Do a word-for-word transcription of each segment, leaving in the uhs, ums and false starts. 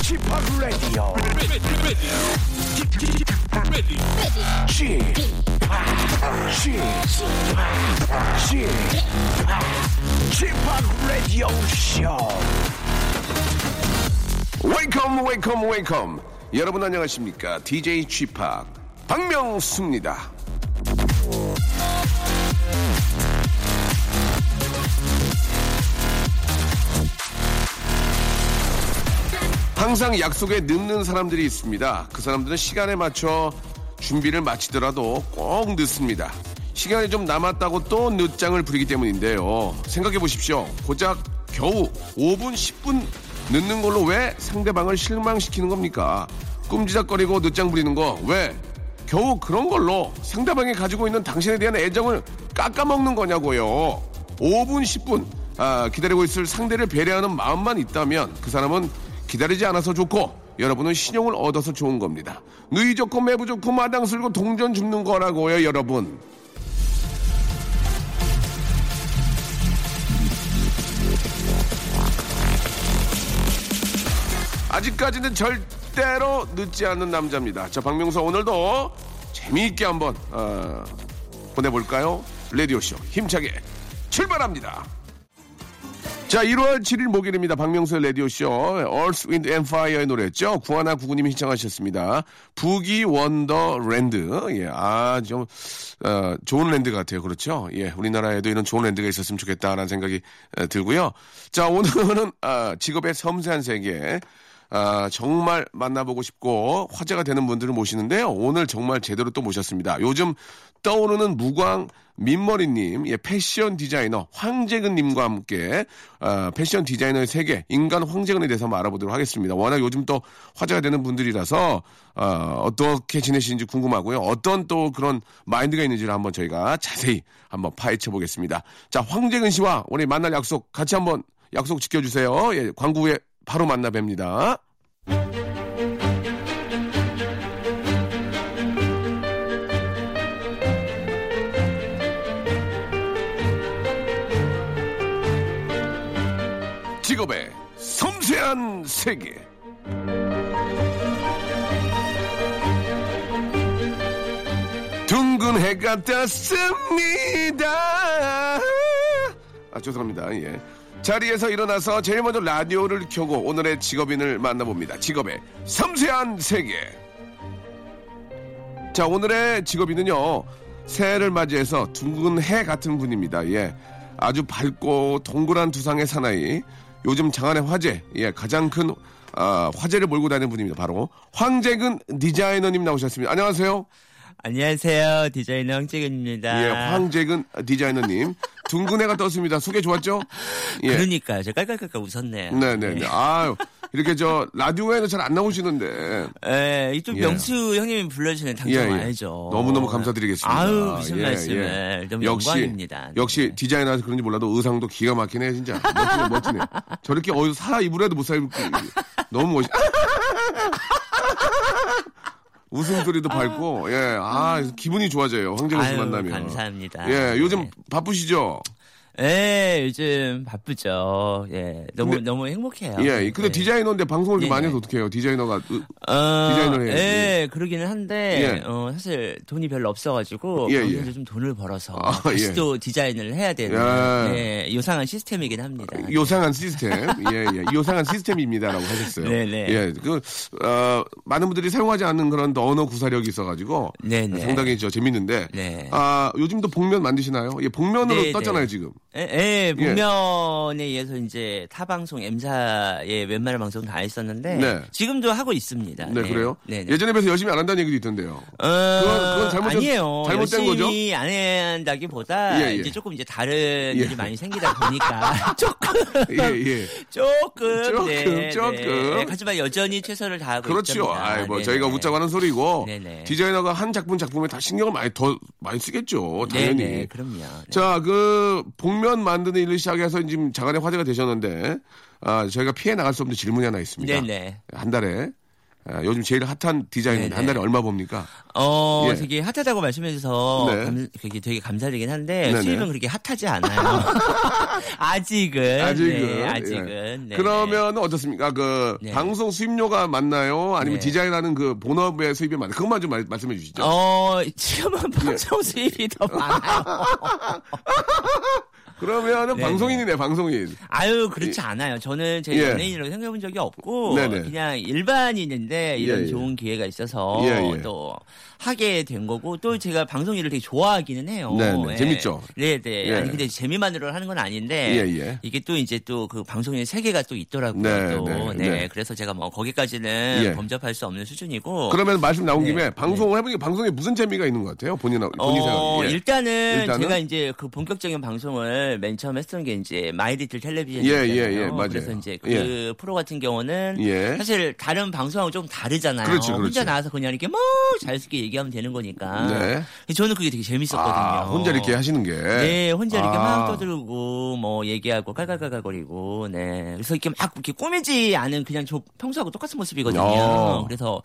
Gpark Radio. Gpark Radio Show. Welcome, welcome, welcome. 여러분 안녕하십니까? 디제이 Gpark 박명수입니다. 항상 약속에 늦는 사람들이 있습니다. 그 사람들은 시간에 맞춰 준비를 마치더라도 꼭 늦습니다. 시간이 좀 남았다고 또 늦장을 부리기 때문인데요. 생각해 보십시오. 고작 겨우 오 분 십 분 늦는 걸로 왜 상대방을 실망시키는 겁니까? 끔지작거리고 늦장 부리는 거 왜 겨우 그런 걸로 상대방이 가지고 있는 당신에 대한 애정을 깎아먹는 거냐고요. 오 분 십 분 아, 기다리고 있을 상대를 배려하는 마음만 있다면 그 사람은 기다리지 않아서 좋고 여러분은 신용을 얻어서 좋은 겁니다. 누이 좋고 매부 좋고 마당 쓸고 동전 줍는 거라고요, 여러분. 아직까지는 절대로 늦지 않는 남자입니다. 자, 박명수 오늘도 재미있게 한번 어, 보내볼까요? 라디오쇼 힘차게 출발합니다. 자, 일월 칠일 목요일입니다. 박명수의 라디오쇼. Earth, Wind and Fire의 노래였죠. 구하나구구님이 신청하셨습니다. 북이 원더랜드. 예, 아, 좀, 어, 좋은 랜드 같아요. 그렇죠? 예, 우리나라에도 이런 좋은 랜드가 있었으면 좋겠다라는 생각이 에, 들고요. 자, 오늘은, 아, 직업의 섬세한 세계. 아, 정말 만나보고 싶고 화제가 되는 분들을 모시는데요. 오늘 정말 제대로 또 모셨습니다. 요즘 떠오르는 무광 민머리님, 예, 패션 디자이너 황재근님과 함께 아, 패션 디자이너의 세계, 인간 황재근에 대해서 한번 알아보도록 하겠습니다. 워낙 요즘 또 화제가 되는 분들이라서 아, 어떻게 지내시는지 궁금하고요. 어떤 또 그런 마인드가 있는지를 한번 저희가 자세히 한번 파헤쳐 보겠습니다. 자, 황재근 씨와 오늘 만날 약속 같이 한번 약속 지켜주세요. 예, 광고 후에 바로 만나 뵙니다. 직업의 섬세한 세계. 둥근 해가 떴습니다. 아, 죄송합니다. 예. 자리에서 일어나서 제일 먼저 라디오를 켜고 오늘의 직업인을 만나봅니다. 직업의 섬세한 세계. 자, 오늘의 직업인은요, 새해를 맞이해서 둥근 해 같은 분입니다. 예, 아주 밝고 동그란 두상의 사나이. 요즘 장안의 화제, 예, 가장 큰 아, 화제를 몰고 다니는 분입니다. 바로 황재근 디자이너님 나오셨습니다. 안녕하세요. 안녕하세요. 디자이너 황재근입니다. 예, 황재근 디자이너님. 둥근 해가 떴습니다. 소개 좋았죠? 예. 그러니까요. 저 깔깔깔깔 웃었네요. 네네네. 예. 아유, 이렇게 저 라디오에는 잘 안 나오시는데. 예, 이쪽 명수 예. 형님이 불러주시는 당첨 와야죠. 예, 예. 너무너무 감사드리겠습니다. 아유, 무슨 예, 말씀을. 예. 너무 역시, 영광입니다. 역시 네. 디자이너라서 그런지 몰라도 의상도 기가 막히네, 진짜. 멋지네, 멋지네. 저렇게 어디서 살아 입으라도 못 살아 입고. 너무 멋있... 웃음소리도 아, 밝고, 예, 아, 음. 기분이 좋아져요. 황재근 씨 만나면. 감사합니다. 예, 요즘 네. 바쁘시죠? 예, 요즘 바쁘죠. 예, 너무, 근데, 너무 행복해요. 예, 근데 예. 디자이너인데 방송을 예. 좀 많이 해서 어떻게 해요? 디자이너가, 어, 디자이너를 해요. 예, 그러기는 한데, 예. 어, 사실 돈이 별로 없어가지고, 예, 예. 좀 돈을 벌어서 아, 다시 예. 또 디자인을 해야 되는, 예. 예, 요상한 시스템이긴 합니다. 요상한 시스템. 예, 예. 요상한 시스템입니다라고 하셨어요. 네네. 예, 그, 어, 많은 분들이 사용하지 않는 그런 언어 구사력이 있어가지고, 네네. 상당히 저 재밌는데, 네. 아, 요즘도 복면 만드시나요? 예, 복면으로 네네. 떴잖아요, 지금. 예, 예, 복면에 의해서 이제 타 방송 M사의 웬만한 방송 다 했었는데 네. 지금도 하고 있습니다. 네, 네. 그래요? 네, 네. 예전에 비해서 열심히 안 한다는 얘기도 있던데요. 어, 그건, 그건 잘못된, 아니에요. 잘못된 열심히 거죠? 열심히 안 한다기보다 예, 예. 이제 조금 이제 다른 예. 일이 많이 생기다 보니까 조금, 예, 예. 조금, 조금, 네, 조금. 네. 네, 하지만 여전히 최선을 다하고 그렇죠. 아이, 뭐 네, 저희가 네. 웃자고 하는 소리고 네, 네. 디자이너가 한 작품 작품에 다 신경을 많이 더 많이 쓰겠죠. 당연히. 네, 네. 그럼요. 네. 자, 그 복면 면 만드는 일을 시작해서 지금 장안의 화제가 되셨는데 아, 저희가 피해 나갈 수 없는 질문이 하나 있습니다. 네네. 한 달에 아, 요즘 제일 핫한 디자인인데 한 달에 얼마 봅니까? 어, 예. 되게 핫하다고 말씀해주셔서 네. 감, 되게, 되게 감사드리긴 한데 네네. 수입은 그렇게 핫하지 않아요. 아직은. 아직은. 네, 아직은. 예. 그러면 어떻습니까? 그 네. 방송 수입료가 맞나요? 아니면 네. 디자인하는 그 본업의 수입이 맞나요? 그것만 좀 말, 말씀해 주시죠. 어, 지금은 방송 네. 수입이 더 많아요. 그러면은 네네. 방송인이네, 방송인. 아유, 그렇지 않아요. 저는 제 예. 연예인이라고 생각해본 적이 없고, 네네. 그냥 일반인인데 이런 예예. 좋은 기회가 있어서 예예. 또 하게 된 거고, 또 제가 방송 일을 되게 좋아하기는 해요. 네, 재밌죠. 네, 네. 예. 아니 근데 재미만으로 하는 건 아닌데 예예. 이게 또 이제 또 그 방송인 세계가 또 있더라고요. 네, 또. 네, 네. 네, 그래서 제가 뭐 거기까지는 예. 범접할 수 없는 수준이고. 그러면 말씀 나온 김에 네. 방송을 네. 해보니까 방송에 무슨 재미가 있는 것 같아요, 본인 본인 어, 생각. 예. 일단은, 일단은 제가 이제 그 본격적인 방송을 맨 처음 했던 게 이제 마이리틀 텔레비전이잖아요. 예, 예, 예, 맞아요. 그래서 이제 그 예. 프로 같은 경우는 예. 사실 다른 방송하고 좀 다르잖아요. 그렇지, 그렇지. 혼자 나와서 그냥 이렇게 뭐 자연스럽게 얘기하면 되는 거니까. 네. 저는 그게 되게 재밌었거든요. 아, 혼자 이렇게 하시는 게. 네, 혼자 이렇게 아. 막 떠들고 뭐 얘기하고 깔깔깔깔거리고. 네. 그래서 이렇게 막 이렇게 꾸미지 않은 그냥 저 평소하고 똑같은 모습이거든요. 어. 그래서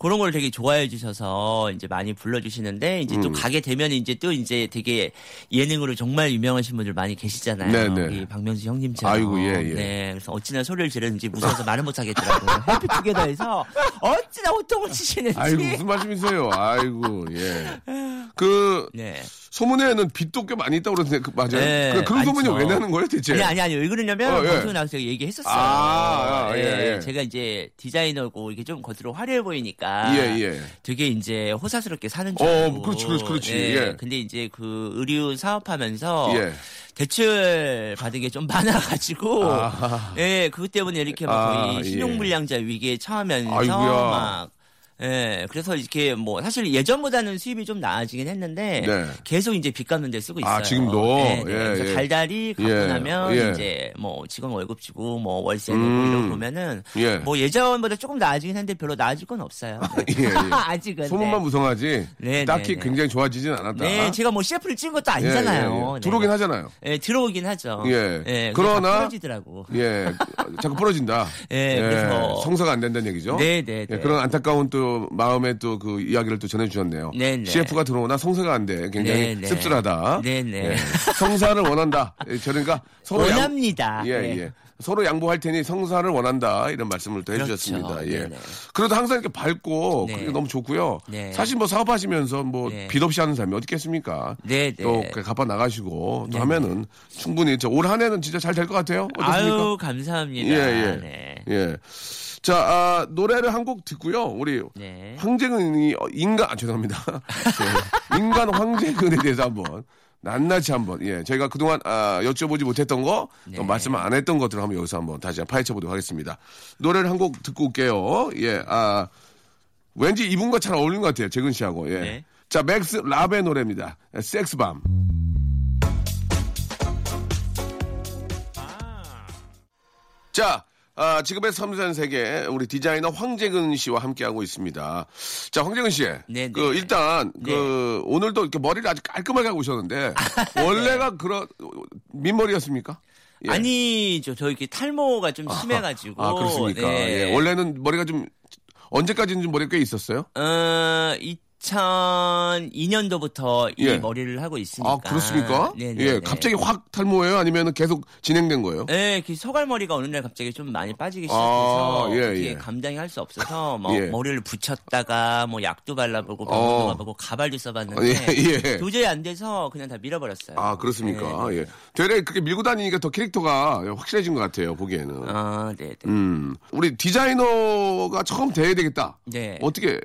그런 걸 되게 좋아해 주셔서 이제 많이 불러주시는데 이제 음. 또 가게 되면 이제 또 이제 되게 예능으로 정말 유명하신 분들 많이 계시잖아요. 이 박명수 형님처럼. 아이고, 예, 예. 네, 그래서 어찌나 소리를 지르는지 무서워서 말을 못 하겠더라고요. 해피투게더에서 어찌나 호통을 치시는지. 아이고, 무슨 말씀이세요? 아이고, 예. 그 네. 소문에는 빚도 꽤 많이 있다고 그러는데 그, 맞아요? 네, 그런 소문이 왜 나는 거예요, 대체? 아니, 아니, 아니. 왜 그러냐면 어, 예. 방송에 나와서 제가 얘기했었어요. 아, 아, 예, 예, 예. 제가 이제 디자이너고 이렇게 좀 겉으로 화려해 보이니까 예, 예. 되게 이제 호사스럽게 사는 줄 알고. 어, 그렇지, 그렇지, 그렇지. 네, 예. 근데 이제 그 의류 사업하면서 예. 대출 받은 게 좀 많아가지고, 아. 예, 그것 때문에 이렇게 막 거의 아, 신용불량자 예. 위기에 처하면서 아이고야. 막. 예, 그래서 이렇게 뭐 사실 예전보다는 수입이 좀 나아지긴 했는데 네. 계속 이제 빚 갚는 데 쓰고 있어요. 아, 지금도. 네, 네. 예, 그래서 예. 달달이 갚고 예, 나면 예. 이제 뭐 직원 월급 주고 뭐 월세 내고 음. 이러고 보면은 예. 뭐 예전보다 조금 나아지긴 했는데 별로 나아질 건 없어요. 네. 예, 예. 아직은 소문만 네. 무성하지. 네, 딱히 네, 굉장히 좋아지진 않았다. 네, 제가 뭐 씨에프를 찍은 것도 아니잖아요. 예, 예, 예. 들어오긴 네. 하잖아요. 예, 들어오긴 하죠. 예, 예. 그러나 부러지더라고. 예, 자꾸 부러진다. 예, 예. 그래서 성사가 안 된다는 얘기죠. 네, 네. 예, 그런 안타까운 또. 마음에 또 그 이야기를 또 전해주셨네요. 네네. 씨에프가 들어오나 성사가 안 돼. 굉장히 네네. 씁쓸하다. 네네. 네. 성사를 원한다. 그러니까 서로 원합니다. 양... 예, 네. 예. 서로 양보할 테니 성사를 원한다. 이런 말씀을 또 그렇죠. 해주셨습니다. 예. 네네. 그래도 항상 이렇게 밝고 네. 그게 너무 좋고요. 네. 사실 뭐 사업하시면서 뭐 빚 네. 없이 하는 사람이 어디 있겠습니까? 네. 또 갚아 나가시고 또 하면은 충분히 저 올 한 해는 진짜 잘 될 것 같아요. 어떻습니까? 아유, 감사합니다. 예, 예. 네. 예. 자, 아, 노래를 한 곡 듣고요. 우리 네. 황재근이 인간 아, 죄송합니다. 네. 인간 황재근에 대해서 한번 낱낱이 한번 예 저희가 그동안 아, 여쭤보지 못했던 거 네. 말씀 안 했던 것들을 한번 여기서 한번 다시 파헤쳐 보도록 하겠습니다. 노래를 한 곡 듣고 올게요. 예, 아 왠지 이분과 잘 어울리는 것 같아요, 재근 씨하고. 예, 네. 자 맥스 라베 노래입니다. 섹스밤. 아. 자. 아, 지금의 섬세한 세계, 우리 디자이너 황재근 씨와 함께하고 있습니다. 자, 황재근 씨. 네네. 그, 일단, 네. 그, 오늘도 이렇게 머리를 아주 깔끔하게 하고 오셨는데, 원래가 네. 그런, 민머리였습니까? 예. 아니죠. 저 이렇게 탈모가 좀 심해가지고. 아, 아 그렇습니까? 네. 예. 원래는 머리가 좀, 언제까지는 좀 머리가 꽤 있었어요? 어, 이, 이천이 년도부터 이 예. 머리를 하고 있습니다. 아, 그렇습니까? 네네네. 예, 갑자기 확 탈모예요? 아니면 계속 진행된 거예요? 네, 그 소갈머리가 어느 날 갑자기 좀 많이 빠지기 시작해서 아, 예, 예. 감당이 할 수 없어서 뭐 예. 머리를 붙였다가 뭐 약도 발라보고 병원도 가보고 어. 가발도 써봤는데 예, 예. 도저히 안 돼서 그냥 다 밀어버렸어요. 아, 그렇습니까? 네. 예. 되레 그렇게 밀고 다니니까 더 캐릭터가 확실해진 것 같아요, 보기에는. 아, 네. 음, 우리 디자이너가 처음 돼야 되겠다. 네. 어떻게...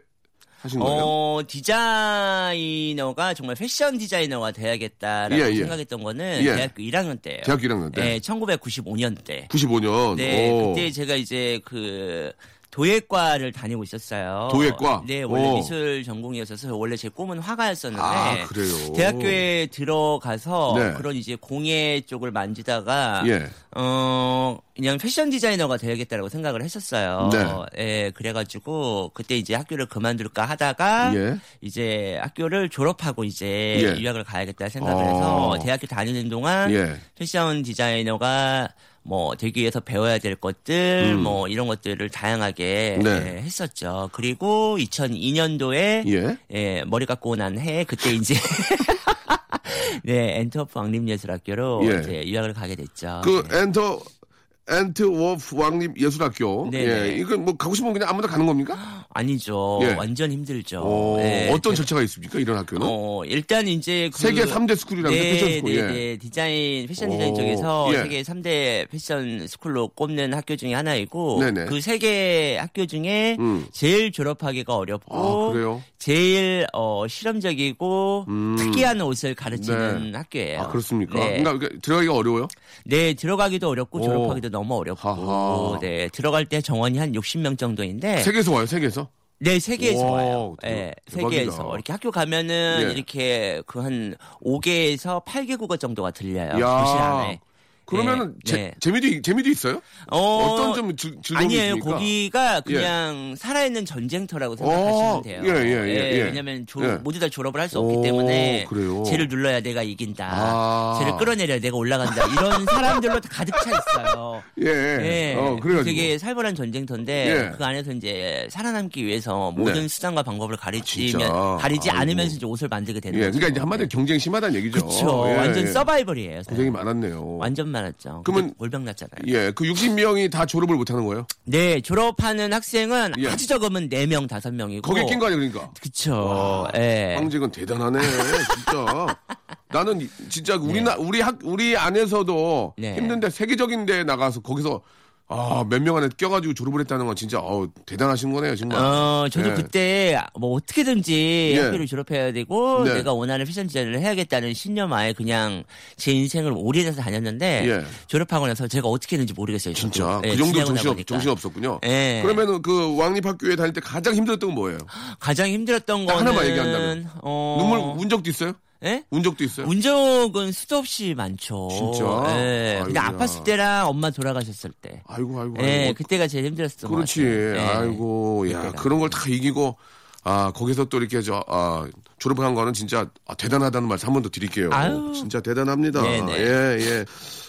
하신 거예요? 어, 디자이너가 정말 패션 디자이너가 돼야겠다라고 예, 예. 생각했던 거는 예. 대학교 일 학년 때예요. 대학교 일 학년 때. 네, 천구백구십오 년 때. 구십오 년. 네, 오. 그때 제가 이제 그 도예과를 다니고 있었어요. 도예과? 네, 원래 오. 미술 전공이었어서 원래 제 꿈은 화가였었는데 아, 그래요? 대학교에 들어가서 네. 그런 이제 공예 쪽을 만지다가 예. 어 그냥 패션 디자이너가 되야겠다라고 생각을 했었어요. 네. 예, 그래가지고 그때 이제 학교를 그만둘까 하다가 예. 이제 학교를 졸업하고 이제 예. 유학을 가야겠다 생각을 아. 해서 대학교 다니는 동안 예. 패션 디자이너가 뭐 되기 위해서 배워야 될 것들 음. 뭐 이런 것들을 다양하게 네. 예, 했었죠. 그리고 이천이 년도에 예? 예, 머리 깎고 난 해 그때 이제 네 앤트워프 왕립 예술학교로 예. 이제 유학을 가게 됐죠. 그 네. 엔터 앤트워프 왕립 예술학교. 네. 예. 이건 뭐 가고 싶으면 그냥 아무나 가는 겁니까? 아니죠. 예. 완전 힘들죠. 오, 예. 어떤 절차가 있습니까? 이런 학교는? 어, 일단 이제 그 세계 삼 대 스쿨이라는 네, 패션 스쿨. 네, 네, 네. 디자인 패션 오, 디자인 쪽에서 예. 세계 삼 대 패션 스쿨로 꼽는 학교 중에 하나이고 네네. 그 세 개 학교 중에 음. 제일 졸업하기가 어렵고 아, 그래요? 제일 어, 실험적이고 음. 특이한 옷을 가르치는 네. 학교예요. 아, 그렇습니까? 네. 그러니까 들어가기가 어려워요? 네, 들어가기도 어렵고 오. 졸업하기도 너무 어렵고 하하. 네 들어갈 때 정원이 한 육십 명 정도인데 세계에서 와요? 세계에서? 네, 세계에서 와, 와요. 네, 세계에서 이렇게 학교 가면은 예. 이렇게 그 한 오 개에서 팔 개 국어 정도가 들려요. 교실 안에. 그러면은 네, 제, 네. 재미도 재미도 있어요? 어, 어떤 점 즐거움이 아니에요. 있습니까? 거기가 그냥 예. 살아있는 전쟁터라고 생각하시면 돼요. 예, 예, 예, 예. 왜냐하면 조, 예. 모두 다 졸업을 할 수 없기 때문에 그래요. 쟤를 눌러야 내가 이긴다. 아. 쟤를 끌어내려야 내가 올라간다. 이런 사람들로 가득 차 있어요. 예, 예. 예. 어, 그래요. 되게 살벌한 전쟁터인데 예. 그 안에서 이제 살아남기 위해서 모든 네. 수단과 방법을 가리치면 가리지 아이고. 않으면서 이제 옷을 만들게 되는. 예, 거죠. 그러니까 이제 한마디로 경쟁 심하다는 얘기죠. 그렇죠. 예, 완전 예. 서바이벌이에요. 고생이 많았네요. 완전 많았죠. 그러면 월병 났잖아요. 예, 그 육십 명이 다 졸업을 못하는 거예요? 네, 졸업하는 학생은 예. 아주 적으면 네 명, 다섯 명이고. 거기에 낀 거 아니에요, 그러니까? 그쵸. 예. 황재근 대단하네, 진짜. 나는 진짜 우리 나 네. 우리 학 우리 안에서도 네. 힘든데 세계적인데 나가서 거기서. 아, 몇 명 안에 껴가지고 졸업을 했다는 건 진짜, 어 대단하신 거네요, 정말. 어, 저도 예. 그때, 뭐, 어떻게든지 예. 학교를 졸업해야 되고, 네. 내가 원하는 패션 디자인을 해야겠다는 신념 아예 그냥 제 인생을 올인해서 다녔는데, 예. 졸업하고 나서 제가 어떻게 했는지 모르겠어요. 진짜. 예, 그 정도 정신, 정신 없었군요. 예. 그러면은 그 왕립학교에 다닐 때 가장 힘들었던 건 뭐예요? 가장 힘들었던 건. 하나만 얘기한다면. 어... 눈물, 운 적도 있어요? 예? 운 적도 있어요? 운 적은 수도 없이 많죠. 진짜? 예. 근데 아팠을 때랑 엄마 돌아가셨을 때. 아이고, 아이고. 예, 아이고. 그때가 제일 힘들었어. 그렇지. 예. 아이고, 야, 그때가. 그런 걸 다 이기고, 아, 거기서 또 이렇게, 저, 아, 졸업한 거는 진짜 아, 대단하다는 말씀 한 번 더 드릴게요. 아유. 진짜 대단합니다. 네네. 예, 예.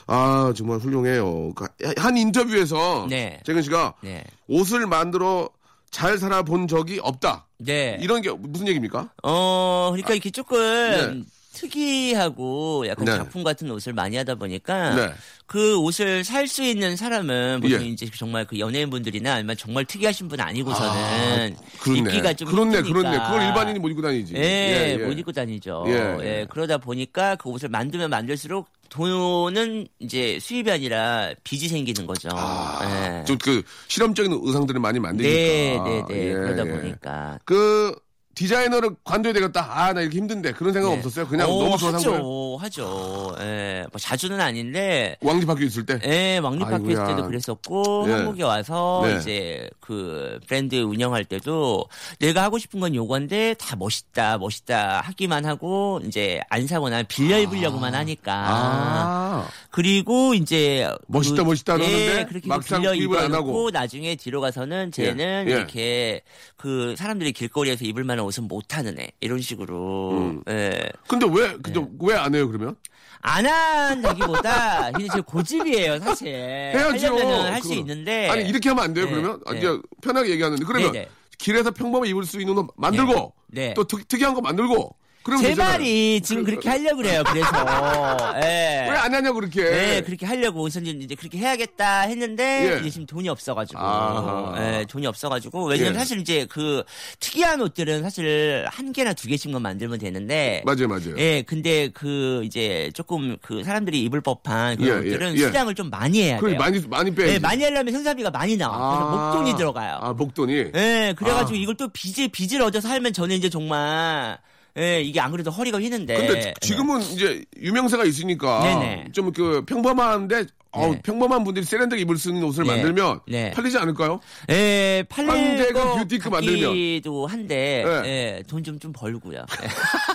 아, 정말 훌륭해요. 한 인터뷰에서. 네. 재근 씨가. 네. 옷을 만들어 잘 살아본 적이 없다. 네. 이런 게 무슨 얘기입니까? 어, 그러니까 아, 이렇게 조금 네. 특이하고 약간 네. 작품 같은 옷을 많이 하다 보니까 네. 그 옷을 살 수 있는 사람은 보통 예. 이제 정말 그 연예인분들이나 아니면 정말 특이하신 분 아니고서는 아, 입기가 좀 그렇네, 힘드니까. 그렇네. 그걸 일반인이 못 입고 다니지. 예, 예, 예. 못 입고 다니죠. 예, 예. 예, 그러다 보니까 그 옷을 만들면 만들수록 돈은 이제 수입이 아니라 빚이 생기는 거죠. 아, 예. 좀 그 실험적인 의상들을 많이 만드니까. 네, 네, 네. 예, 그러다 예. 보니까. 그 디자이너를 관둬야 되겠다. 아, 나 이렇게 힘든데. 그런 생각 네. 없었어요? 그냥 오, 너무 좋아서 한 거예요? 하죠. 예. 뭐 자주는 아닌데. 왕립학교 있을 때? 예, 왕립학교 있을 때도 그랬었고, 예. 한국에 와서 네. 이제 그 브랜드 운영할 때도 내가 하고 싶은 건 요건데 다 멋있다, 멋있다 하기만 하고 이제 안 사고 나면 빌려 입으려고만 아. 하니까. 아. 그리고 이제. 멋있다, 그, 멋있다 그러는데 예, 그렇게 막상 빌려 입을 안 하고. 나중에 뒤로 가서는 쟤는 예. 예. 이렇게 그 사람들이 길거리에서 입을 만한 옷은 못하는 애 이런 식으로. 음. 예. 근데 왜 근데 예. 왜 안 해요 그러면? 안 한다기보다 근데 제 고집이에요 사실. 해야죠. 할 수 있는데. 아니 이렇게 하면 안 돼요 네. 그러면? 네. 아, 이제 편하게 얘기하는데 그러면 네네. 길에서 평범히 입을 수 있는 옷 만들고 네. 네. 또 특, 특이한 거 만들고. 제 되잖아요. 말이 지금 그래. 그렇게 하려고 그래요. 그래서 네. 왜 안 하냐고 그렇게. 네, 그렇게 하려고 우선 이제 그렇게 해야겠다 했는데 예. 이제 지금 돈이 없어가지고, 아. 네, 돈이 없어가지고 왜냐면 예. 사실 이제 그 특이한 옷들은 사실 한 개나 두 개씩만 만들면 되는데 맞아요, 맞아요. 예, 네, 근데 그 이제 조금 그 사람들이 입을 법한 그런 예, 옷들은 예. 시장을 좀 많이 해야 돼요. 많이 많이 빼. 네, 많이 하려면 생산비가 많이 나와. 그래서 아. 목돈이 들어가요. 아, 목돈이. 네, 그래가지고 아. 이걸 또 빚을 빚을 얻어서 하면 저는 이제 정말. 예, 이게 안 그래도 허리가 휘는데. 근데 지금은 네. 이제 유명세가 있으니까 네네. 좀 그 평범한데 어, 네. 평범한 분들이 세련되게 입을 수 있는 옷을 네. 만들면 네. 팔리지 않을까요? 예, 팔리는 거 같기도 한데 네. 예, 돈 좀 좀 벌고요.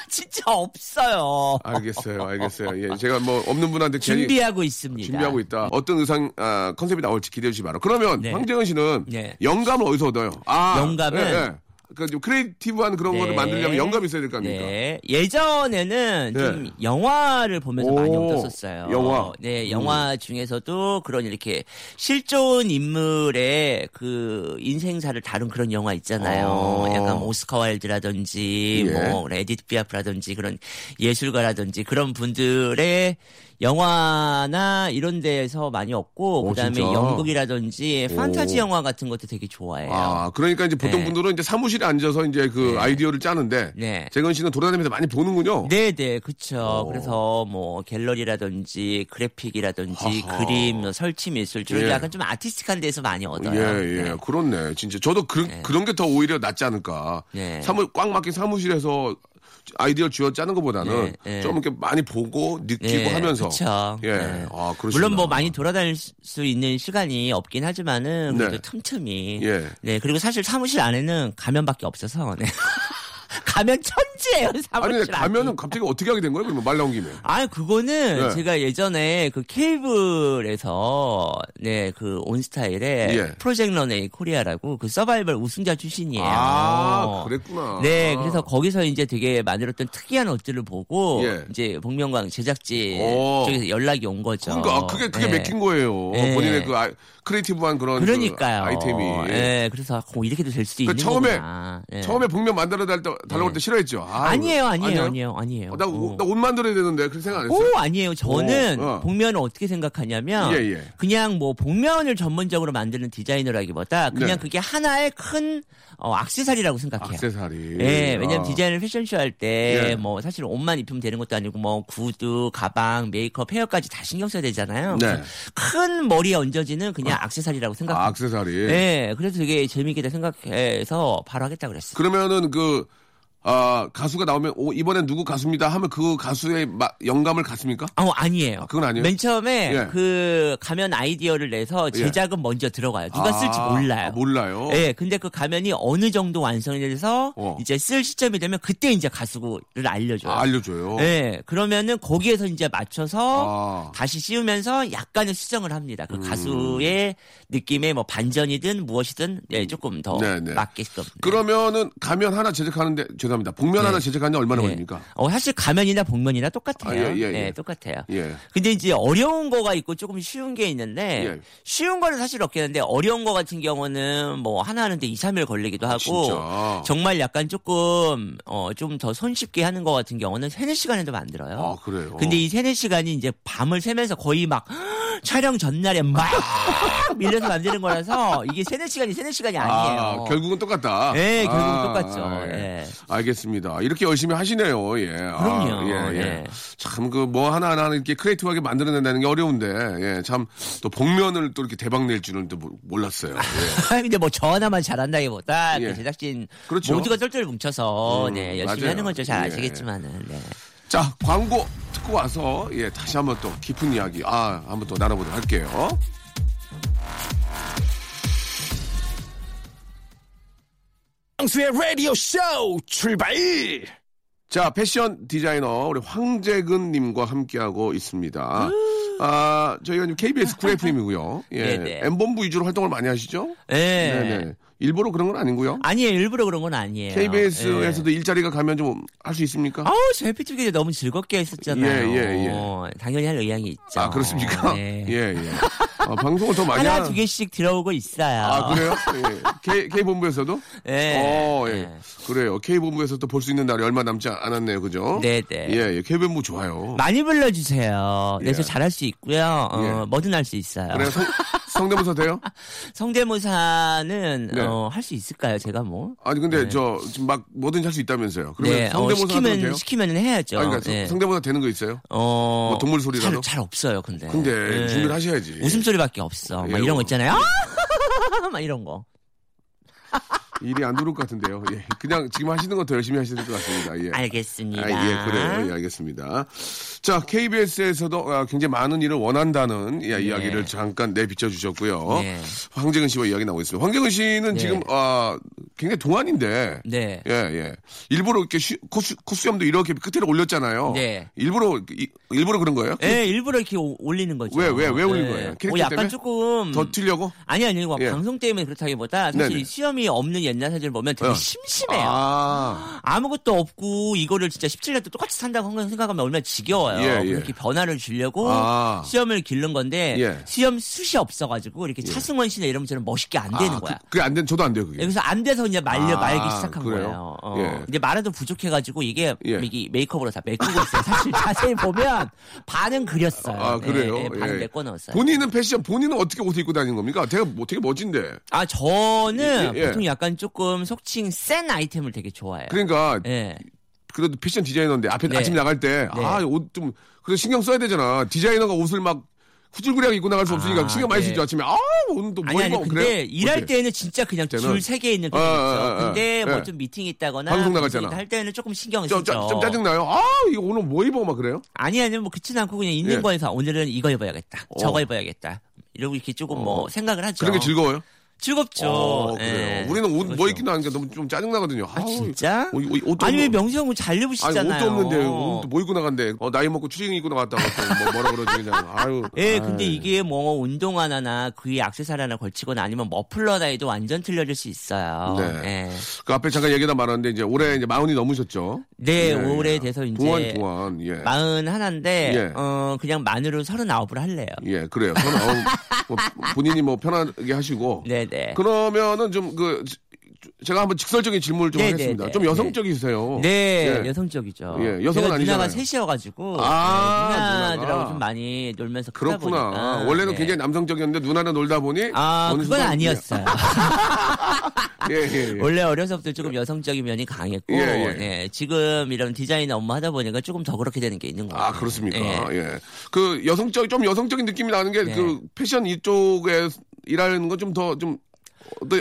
진짜 없어요. 알겠어요, 알겠어요. 예, 제가 뭐 없는 분한테 준비하고 있습니다. 준비하고 있다. 어떤 의상 아, 컨셉이 나올지 기대해 주시기 바랍니다. 그러면 네. 황재근 씨는 네. 영감을 어디서 얻어요? 아, 영감은. 예, 예. 그러니까 좀 크리에이티브한 그런 네. 거를 만들려면 영감이 있어야 될 거 아닙니까? 네. 예전에는 네. 좀 영화를 보면서 오, 많이 얻었었어요. 영화. 네, 영화 음. 중에서도 그런 이렇게 실존 인물의 그 인생사를 다룬 그런 영화 있잖아요. 아. 약간 오스카 와일드라든지 예. 뭐 에디트 피아프라든지 그런 예술가라든지 그런 분들의 영화나 이런 데에서 많이 얻고 그다음에 진짜? 연극이라든지 판타지 오. 영화 같은 것도 되게 좋아해요. 아, 그러니까 이제 보통 네. 분들은 이제 사무실 앉아서 이제 그 네. 아이디어를 짜는데 네. 재근 씨는 돌아다니면서 많이 보는군요. 네, 네, 그렇죠. 그래서 뭐 갤러리라든지 그래픽이라든지 아하. 그림, 설치 미술 주로 예. 약간 좀 아티스틱한 데서 많이 얻어요. 예, 예, 네. 그렇네. 진짜 저도 그, 네. 그런 게 더 오히려 낫지 않을까. 네. 사무 꽉 막힌 사무실에서. 아이디어 쥐어 짜는 것보다는 네, 네. 좀 이렇게 많이 보고 느끼고 네, 하면서. 그렇죠. 예. 네. 아, 그렇죠. 물론 뭐 많이 돌아다닐 수 있는 시간이 없긴 하지만은 그래도 네. 틈틈이. 예. 네. 그리고 사실 사무실 안에는 가면밖에 없어서. 네. 가면 천지예요. 사무실 아니, 가면은 갑자기 어떻게 하게 된 거예요? 그러면 말 나온 김에. 아, 그거는 네. 제가 예전에 그 케이블에서 네, 그 온스타일의 예. 프로젝트 런웨이 코리아라고 그 서바이벌 우승자 출신이에요. 아, 그랬구나. 네, 그래서 거기서 이제 되게 만들었던 특이한 옷들을 보고 예. 이제 복면가왕 제작진 오. 쪽에서 연락이 온 거죠. 그러니까 그게 그게 네. 맥힌 거예요. 네. 본인의 그 아, 크리에이티브한 그런 그러니까요. 그 아이템이. 네, 그래서 어, 이렇게도 될 수 있는 거구나. 처음에 네. 처음에 복면 만들어 달 때 달라고 할 때 싫어했죠. 아, 아니에요, 아니에요, 아니에요, 아니에요. 어, 나, 어. 나 옷 만들어야 되는데 그렇게 생각 안 했어요? 오, 아니에요. 저는 오, 어. 복면을 어떻게 생각하냐면 예, 예. 그냥 뭐 복면을 전문적으로 만드는 디자이너라기보다 그냥 네. 그게 하나의 큰 어, 액세서리라고 생각해요. 액세서리. 예, 왜냐면 아. 디자인을 패션쇼 할 때 뭐 예. 사실 옷만 입으면 되는 것도 아니고 뭐 구두, 가방, 메이크업, 헤어까지 다 신경 써야 되잖아요. 네. 큰 머리에 얹어지는 그냥 어. 액세서리라고 생각해요. 아, 액세서리. 예, 그래서 되게 재미있게 생각해서 바로 하겠다 그랬어요. 그러면은 그 아, 가수가 나오면, 오, 이번엔 누구 가수입니다 하면 그 가수의 마, 영감을 갖습니까? 아, 아니에요. 아, 그건 아니에요. 맨 처음에 예. 그 가면 아이디어를 내서 제작은 예. 먼저 들어가요. 누가 아, 쓸지 몰라요. 아, 몰라요? 예, 근데 그 가면이 어느 정도 완성이 돼서 어. 이제 쓸 시점이 되면 그때 이제 가수를 알려줘요. 아, 알려줘요? 예, 그러면은 거기에서 이제 맞춰서 아. 다시 씌우면서 약간의 수정을 합니다. 그 음. 가수의 느낌에 뭐 반전이든 무엇이든 예, 조금 더 네네. 맞게끔. 그러면은 가면 하나 제작하는데, 합니다. 복면 네. 하나 제작하는 데 얼마나 네. 걸립니까? 어, 사실 가면이나 복면이나 똑같아요. 아, 예, 예, 예. 네, 똑같아요. 예. 근데 이제 어려운 거가 있고 조금 쉬운 게 있는데 예. 쉬운 거는 사실 없겠는데 어려운 거 같은 경우는 뭐 하나 하는데 이, 삼일 걸리기도 하고 진짜? 정말 약간 조금 어, 좀 더 손쉽게 하는 거 같은 경우는 세네 시간에도 만들어요. 아, 그래요? 근데 이 세네 시간이 이제 밤을 새면서 거의 막 촬영 전날에 막 밀려서 만드는 거라서 이게 세네 시간이 세네 시간이 아니에요. 아, 결국은 똑같다. 네, 결국은 아, 똑같죠. 아, 예. 예. 알겠습니다. 이렇게 열심히 하시네요. 예. 그럼요. 아, 예, 예. 예. 참 그 뭐 하나하나 이렇게 크리에이티브하게 만들어낸다는 게 어려운데 예. 참 또 복면을 또 이렇게 대박 낼 줄은 또 몰랐어요. 예. 근데 뭐 저 하나만 잘한다기보다 예. 그 제작진 그렇죠. 모두가 똘똘 뭉쳐서 음, 네, 열심히 맞아요. 하는 건 잘 아시겠지만은. 예. 네. 자, 광고 듣고 와서 예 다시 한번 또 깊은 이야기 아 한번 또 나눠보도록 할게요. 박명수의 라디오 쇼 출발. 자, 패션 디자이너 우리 황재근 님과 함께하고 있습니다. 아, 저희가 지금 케이비에스 쿨 에프엠이고요. 예. 엠본부 위주로 활동을 많이 하시죠? 네. 네네. 일부러 그런 건 아니고요. 아니에요. 일부러 그런 건 아니에요. 케이비에스에서도 예. 일자리가 가면 좀 할 수 있습니까? 아우, 저 해피투게더 너무 즐겁게 했었잖아요. 예, 예, 예. 어, 당연히 할 의향이 있죠. 아, 그렇습니까? 네. 예, 예. 아, 방송을 더 많이 하나 한... 두 개씩 들어오고 있어요. 아, 그래요? 예. K, K본부에서도? 네. 어, 예. 네. 그래요. K본부에서 또 볼 수 있는 날이 얼마 남지 않았네요. 그죠? 네네. 예, 예. K본부 좋아요. 많이 불러주세요. 예. 네, 저 잘할 수 있고요. 어, 예. 뭐든 할 수 있어요. 그래요? 성, 성대모사 돼요? 성대모사는, 네. 어, 할 수 있을까요? 제가 뭐. 아니, 근데 네. 저, 지금 막 뭐든지 할 수 있다면서요. 그러면 네. 성대모사 어, 시키면, 돼요? 시키면은 해야죠. 아니, 그러니까 네. 성대모사 되는 거 있어요? 어. 뭐 동물 소리라도? 잘, 잘 없어요, 근데. 근데 네. 준비를 하셔야지. 웃음소리 밖에 없어. 예, 막 이런 거 있잖아요. 아! 막 이런 거. 일이 안 들어올 것 같은데요. 예, 그냥 지금 하시는 거 더 열심히 하시는 것 같습니다. 예. 알겠습니다. 아, 예, 그래요. 예, 알겠습니다. 자, 케이비에스에서도 아, 굉장히 많은 일을 원한다는 예, 이야기를 네. 잠깐 내비쳐 주셨고요. 네. 황재근 씨와 이야기 나오고 있습니다. 황재근 씨는 네. 지금 아, 굉장히 동안인데, 네. 예, 예, 일부러 이렇게 쉬, 코수, 코수염도 이렇게 끝으로 올렸잖아요. 네. 일부러 이, 일부러 그런 거예요? 네, 일부러 이렇게 오, 올리는 거죠. 왜, 왜, 왜 네. 올린 거예요? 캐릭터 오, 약간 때문에? 조금 더 튀려고? 아니, 아니, 예. 방송 때문에 그렇다기보다 사실 이 수염이 없는 옛날 사진을 보면 되게 어. 심심해요. 아. 아무것도 없고 이거를 진짜 십칠 년 때 똑같이 산다고 생각하면 얼마나 지겨워요. 예, 예. 이렇게 변화를 주려고 아. 수염을 기른 건데 예. 수염 숱이 없어가지고 이렇게 예. 차승원 씨나 이런 분처럼 멋있게 안 되는 아, 거야. 그, 그게 안 된, 저도 안 돼요 그게. 그래서 안 돼서 이제 말려 아, 말기 시작한 그래요? 거예요. 어. 예. 근데 말해도 부족해가지고 이게, 예. 이게 메이크업으로 다 메꾸고 있어요. 사실 자세히 보면 반은 그렸어요. 아 그래요? 예, 예, 반은 예. 메꿔 넣었어요. 본인은 패션, 본인은 어떻게 옷 입고 다니는 겁니까? 되게 되게 멋진데. 아 저는 예, 예. 보통 약간 조금 속칭 센 아이템을 되게 좋아해요. 그러니까 예. 그래도 패션 디자이너인데 앞에 네. 아침 나갈 때 아 옷 좀 네. 그래서 신경 써야 되잖아. 디자이너가 옷을 막 후줄구리하게 입고 나갈 수 없으니까 아, 신경 많이 쓰죠. 네. 아침에 아 오늘 또 뭐 입어 근데 그래요? 일할 어때? 때는 진짜 그냥 줄 세 개 있는 거죠. 아, 아, 아, 아, 근데 네. 뭐 좀 미팅 있다거나 방송 나갔잖아. 할 때는 조금 신경 쓰죠. 좀, 좀 짜증 나요. 아 이거 오늘 뭐 입어 막 그래요? 아니 아니 뭐 그치는 않고 그냥 있는 예. 거에서 오늘은 이거 입어야겠다. 어. 저거 입어야겠다. 이러고 이렇게 조금 어. 뭐 생각을 하죠. 그런 게 즐거워요? 즐겁죠. 어, 그래요. 예. 우리는 옷 뭐 입긴 하니까 너무 좀 짜증 나거든요. 아, 진짜? 어, 옷도 아니 왜 명수 형은 잘 입으시잖아요. 아니, 옷도 없는데 옷도 뭐 입고 나간대. 어, 나이 먹고 추리닝 입고 나갔다고 뭐, 뭐라 그러지 그냥. 아유. 예, 아유. 근데 이게 뭐 운동화나 귀에 액세서리 하나 걸치거나 아니면 머플러나 해도 완전 틀려질 수 있어요. 네. 예. 그 앞에 잠깐 얘기다 말았는데 이제 올해 이제 마흔이 넘으셨죠. 네, 네. 올해 돼서 이제 동안 동안 예. 마흔 하나인데 예. 어 그냥 만으로 서른아홉을 할래요. 예, 그래요. 서른아홉 뭐, 본인이 뭐 편하게 하시고. 네. 네. 그러면은 좀 그 제가 한번 직설적인 질문을 좀 네, 하겠습니다. 네, 좀 여성적이세요. 네, 네. 여성적이죠. 예, 여성은 아니잖아요. 누나가 셋이어가지고 아~ 네, 누나들하고 아~ 좀 많이 놀면서 크다 그렇구나. 보니까. 원래는 네. 굉장히 남성적이었는데 누나는 놀다 보니 아 그건 순간... 아니었어요. 예, 예, 예. 원래 어려서부터 조금 여성적인 면이 강했고, 예, 예. 예, 지금 이런 디자이너 업무 하다 보니까 조금 더 그렇게 되는 게 있는 거예요. 아 그렇습니까? 예. 예. 그 여성적 좀 여성적인 느낌이 나는 게 그 예. 패션 이쪽에 일하는 건 좀 더 좀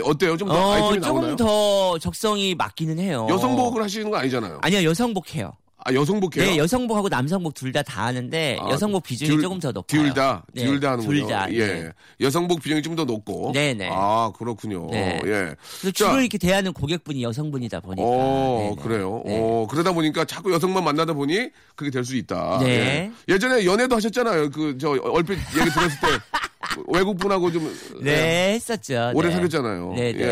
어때요? 좀 더 어, 아이템이 나오나요? 조금 더 적성이 맞기는 해요. 여성복을 하시는 거 아니잖아요. 아니요, 여성복해요. 아 여성복해요? 네, 여성복하고 남성복 둘 다 다 하는데 아, 여성복 비중이 듀, 조금 더 높아요. 둘 다, 네. 둘 다 하는군요. 둘 다, 예, 네. 여성복 비중이 좀 더 높고. 네네. 아 그렇군요. 네. 예. 그래서 주로 이렇게 대하는 고객분이 여성분이다 보니까. 어 그래요. 네. 오, 그러다 보니까 자꾸 여성만 만나다 보니 그게 될 수 있다. 네. 예. 예전에 연애도 하셨잖아요. 그 저 얼핏 얘기 들었을 때. 외국분하고 좀. 네, 예, 했었죠. 오래 네. 사귀었잖아요. 네, 네. 예,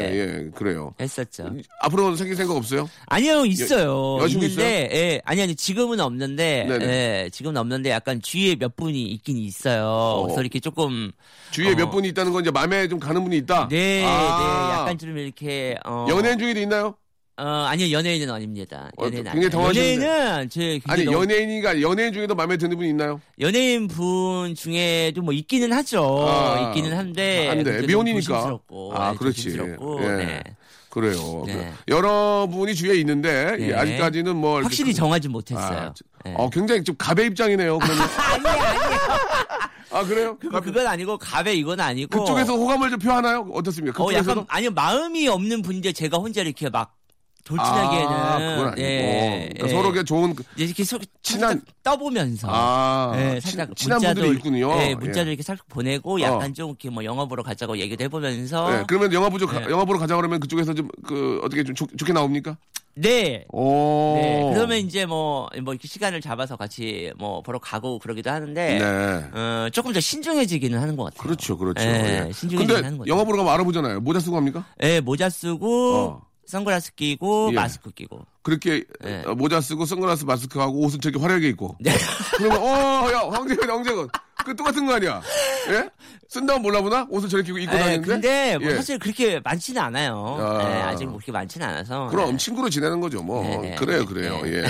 예, 그래요. 했었죠. 앞으로는 사귈 생각 없어요? 아니요, 있어요. 여, 여친구 있는데, 있어요? 예, 아니, 아니, 지금은 없는데, 네네. 예, 지금은 없는데 약간 주위에 몇 분이 있긴 있어요. 어. 그래서 이렇게 조금. 주위에 어. 몇 분이 있다는 건 이제 마음에 좀 가는 분이 있다? 네, 아. 네. 약간 좀 이렇게, 어. 연예인 중에도 있나요? 어, 아니요, 연예인은 아닙니다. 연예인 어, 굉장히 연예인은 제 아니 너무... 연예인이가 연예인 중에도 마음에 드는 분이 있나요? 연예인 분 중에도 뭐 있기는 하죠. 아, 있기는 한데 안돼 미혼이니까. 아, 그렇지. 예. 네. 그래요. 네. 그래. 여러분이 주위에 있는데 네. 예, 아직까지는 뭐 확실히 그... 정하지 못했어요. 아, 네. 어, 굉장히 좀 갑의 입장이네요. 그러면. 아니에요, 아니에요. 아 그래요? 그, 그건 아니고 갑에 이건 아니고 그쪽에서 호감을 좀 표하나요? 어떻습니까? 어, 약간 아니요 마음이 없는 분인데 제가 혼자 이렇게 막 돌진하기에는 아, 그건 아니고 예, 그러니까 예. 서로가 좋은 이렇게 소, 친한 떠보면서 아, 예, 살짝 친, 친한 분들이 있군요. 예, 문자를 예. 이렇게 살짝 보내고 약간 어. 좀 이렇게 뭐 영화 보러 가자고 얘기도 해보면서. 예, 그러면 영화 보러 예. 영화 보러 가자 그러면 그쪽에서 좀 그 어떻게 좀 좋, 좋게 나옵니까? 네. 오. 네. 그러면 이제 뭐, 뭐, 이렇게 시간을 잡아서 같이 뭐, 보러 가고 그러기도 하는데, 네. 어, 조금 더 신중해지기는 하는 것 같아요. 그렇죠, 그렇죠. 네, 예. 신중해지기는 하는 거죠. 영화 보러 가면 알아보잖아요. 모자 쓰고 합니까? 네, 모자 쓰고, 어. 선글라스 끼고, 예. 마스크 끼고. 그렇게 네. 모자 쓰고, 선글라스 마스크하고, 옷은 저기 화려하게 입고. 네. 그러면, 어, 야, 황재근, 황재근. 그 똑같은 거 아니야? 예? 쓴다고 몰라보나? 옷을 저렇게 입고 다니는데? 근데 뭐 예. 사실 그렇게 많지는 않아요. 아. 네, 아직 뭐 그렇게 많지는 않아서. 그럼 네. 친구로 지내는 거죠, 뭐. 네네. 그래요, 그래요. 네네. 예.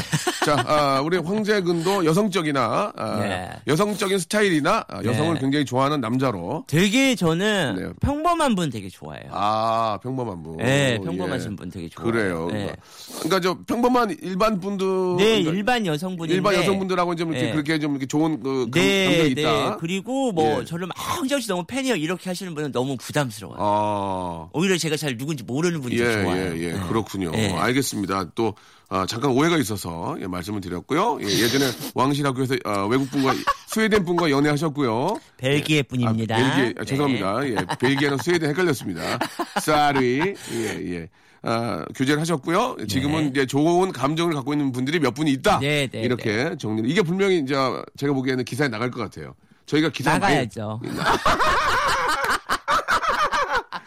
자, 아, 우리 황재근도 여성적이나 아, 네. 여성적인 스타일이나 아, 여성을 네. 굉장히 좋아하는 남자로. 되게 저는 네. 평범한 분 되게 좋아해요. 아, 평범한 분. 네, 평범하신 예. 분 되게 좋아해요. 그래요. 네. 그러니까 저 평범한 일반 분들. 네, 일반 여성분들. 일반 여성분들하고 좀 이렇게 네. 그렇게 좀 이렇게 좋은 그 네, 감정이 있다. 네. 그리고 뭐 예. 저를 막 황재근 씨 너무 팬이에요 이렇게 하시는 분은 너무 부담스러워요. 아... 오히려 제가 잘 누군지 모르는 분이 예, 좋아요. 예예 예. 네. 그렇군요. 예. 알겠습니다. 또 아, 잠깐 오해가 있어서 예, 말씀을 드렸고요. 예, 예전에 왕실학교에서 아, 외국분과 스웨덴 분과 연애하셨고요. 벨기에 분입니다. 예. 아, 벨기에 아, 죄송합니다. 네. 예, 벨기에랑 스웨덴 헷갈렸습니다. 쏘리 예 예. 아, 교제를 하셨고요. 지금은 네. 이제 좋은 감정을 갖고 있는 분들이 몇 분이 있다. 네, 네, 이렇게 네. 정리. 이게 분명히 이제 제가 보기에는 기사에 나갈 것 같아요. 저희가 기사 나가야죠. 많이...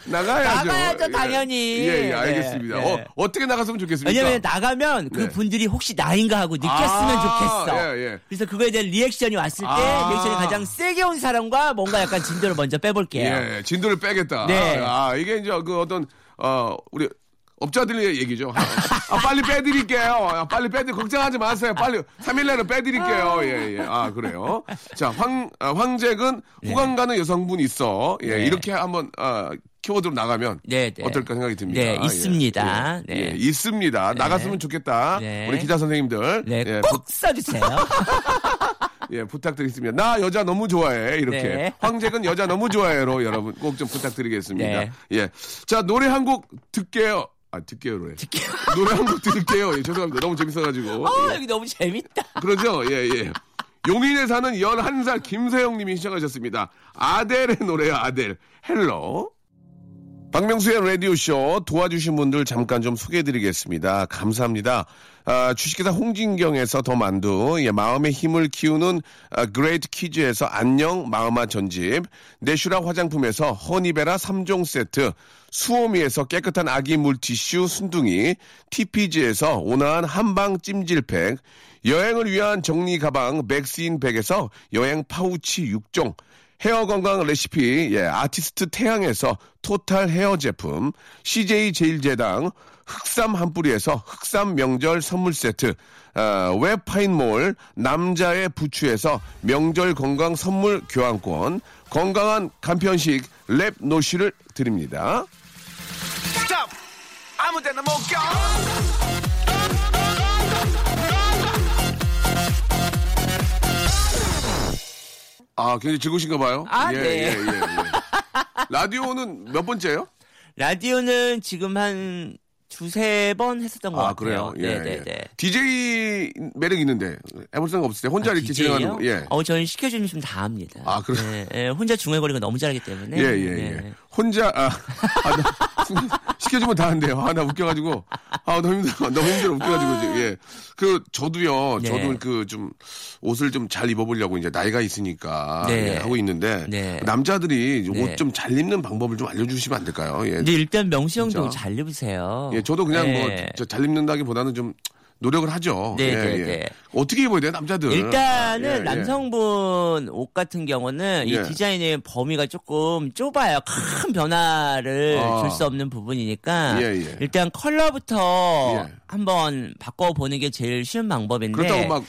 나가야죠. 나가야죠, 당연히. 예, 예, 예 알겠습니다. 네, 네. 어, 어떻게 나갔으면 좋겠습니까? 왜냐면 나가면 그 네. 분들이 혹시 나인가 하고 느꼈으면 아~ 좋겠어. 예, 예. 그래서 그거에 대한 리액션이 왔을 아~ 때 리액션이 가장 세게 온 사람과 뭔가 약간 진도를 먼저 빼볼게요. 예, 진도를 빼겠다. 네. 아, 이게 이제 그 어떤 어 우리. 업자들의 얘기죠. 아, 빨리 빼드릴게요. 아, 빨리 빼드릴게요. 걱정하지 마세요. 빨리 삼 일 내로 빼드릴게요. 예, 예. 아, 그래요. 자, 황, 아, 황재근 호감 가는 여성분 있어. 예, 네. 이렇게 한번, 아, 키워드로 나가면 네, 네. 어떨까 생각이 듭니다. 네, 있습니다. 예, 예, 네. 예, 있습니다. 네. 나갔으면 좋겠다. 네. 우리 기자 선생님들. 네, 예, 꼭 써주세요. 예, 부탁드리겠습니다. 나 여자 너무 좋아해. 이렇게. 네. 황재근 여자 너무 좋아해로 여러분 꼭 좀 부탁드리겠습니다. 네. 예. 자, 노래 한 곡 듣게요. 아, 듣게요, 노래. 듣게요. 노래 한 곡 들을게요. 예, 죄송합니다. 너무 재밌어가지고. 아, 예. 여기 너무 재밌다. 그러죠? 예, 예. 용인에 사는 열한 살 김서영 님이 시작하셨습니다. 아델의 노래야, 아델. 헬로. 박명수의 라디오쇼 도와주신 분들 잠깐 좀 소개해드리겠습니다. 감사합니다. 아, 주식회사 홍진경에서 더 만두, 예, 마음의 힘을 키우는 아, 그레이트 키즈에서 안녕 마음아 전집, 내슈라 화장품에서 허니베라 삼 종 세트, 수오미에서 깨끗한 아기 물티슈 순둥이, 티피지에서 온화한 한방 찜질팩, 여행을 위한 정리 가방 맥스인백에서 여행 파우치 육 종, 헤어 건강 레시피, 예, 아티스트 태양에서 토탈 헤어 제품, 씨제이 제일제당, 흑삼 한 뿌리에서 흑삼 명절 선물 세트, 어, 웹파인몰, 남자의 부추에서 명절 건강 선물 교환권, 건강한 간편식 랩노시를 드립니다. 스톱! 아무 데나 못 가! 아, 굉장히 즐거우신가 봐요. 아, 예, 네. 예, 예, 예. 라디오는 몇 번째예요? 라디오는 지금 한 두세 번 했었던 것 아, 같아요. 아, 그래요? 예, 네, 네, 네. 디제이 매력 있는데 해볼 생각 없을 때 혼자 아, 이렇게 디제이요? 진행하는 거. 예. 어, 저는 시켜주면 좀 다 합니다. 아, 그래요? 예, 예, 혼자 중얼거리고 너무 잘하기 때문에. 예, 예, 예. 예. 혼자 아, 아 나, 시켜주면 다 한대요. 아, 나 웃겨가지고 아, 너무 힘들어, 너무 힘들어 웃겨가지고 지금. 예. 그 저도요. 네. 저도 그 좀 옷을 좀 잘 입어보려고 이제 나이가 있으니까 네. 예, 하고 있는데 네. 남자들이 네. 옷 좀 잘 입는 방법을 좀 알려주시면 안 될까요? 예. 근데 일단 명수 형도 잘 입으세요. 예, 저도 그냥 네. 뭐 잘 입는다기보다는 좀. 노력을 하죠. 네, 예, 네, 예. 네. 어떻게 입어야 돼요, 남자들? 일단은 아, 예, 남성분 예. 옷 같은 경우는 예. 이 디자인의 범위가 조금 좁아요. 큰 변화를 아. 줄 수 없는 부분이니까 예, 예. 일단 컬러부터 예. 한번 바꿔보는 게 제일 쉬운 방법인데. 그렇다고 막.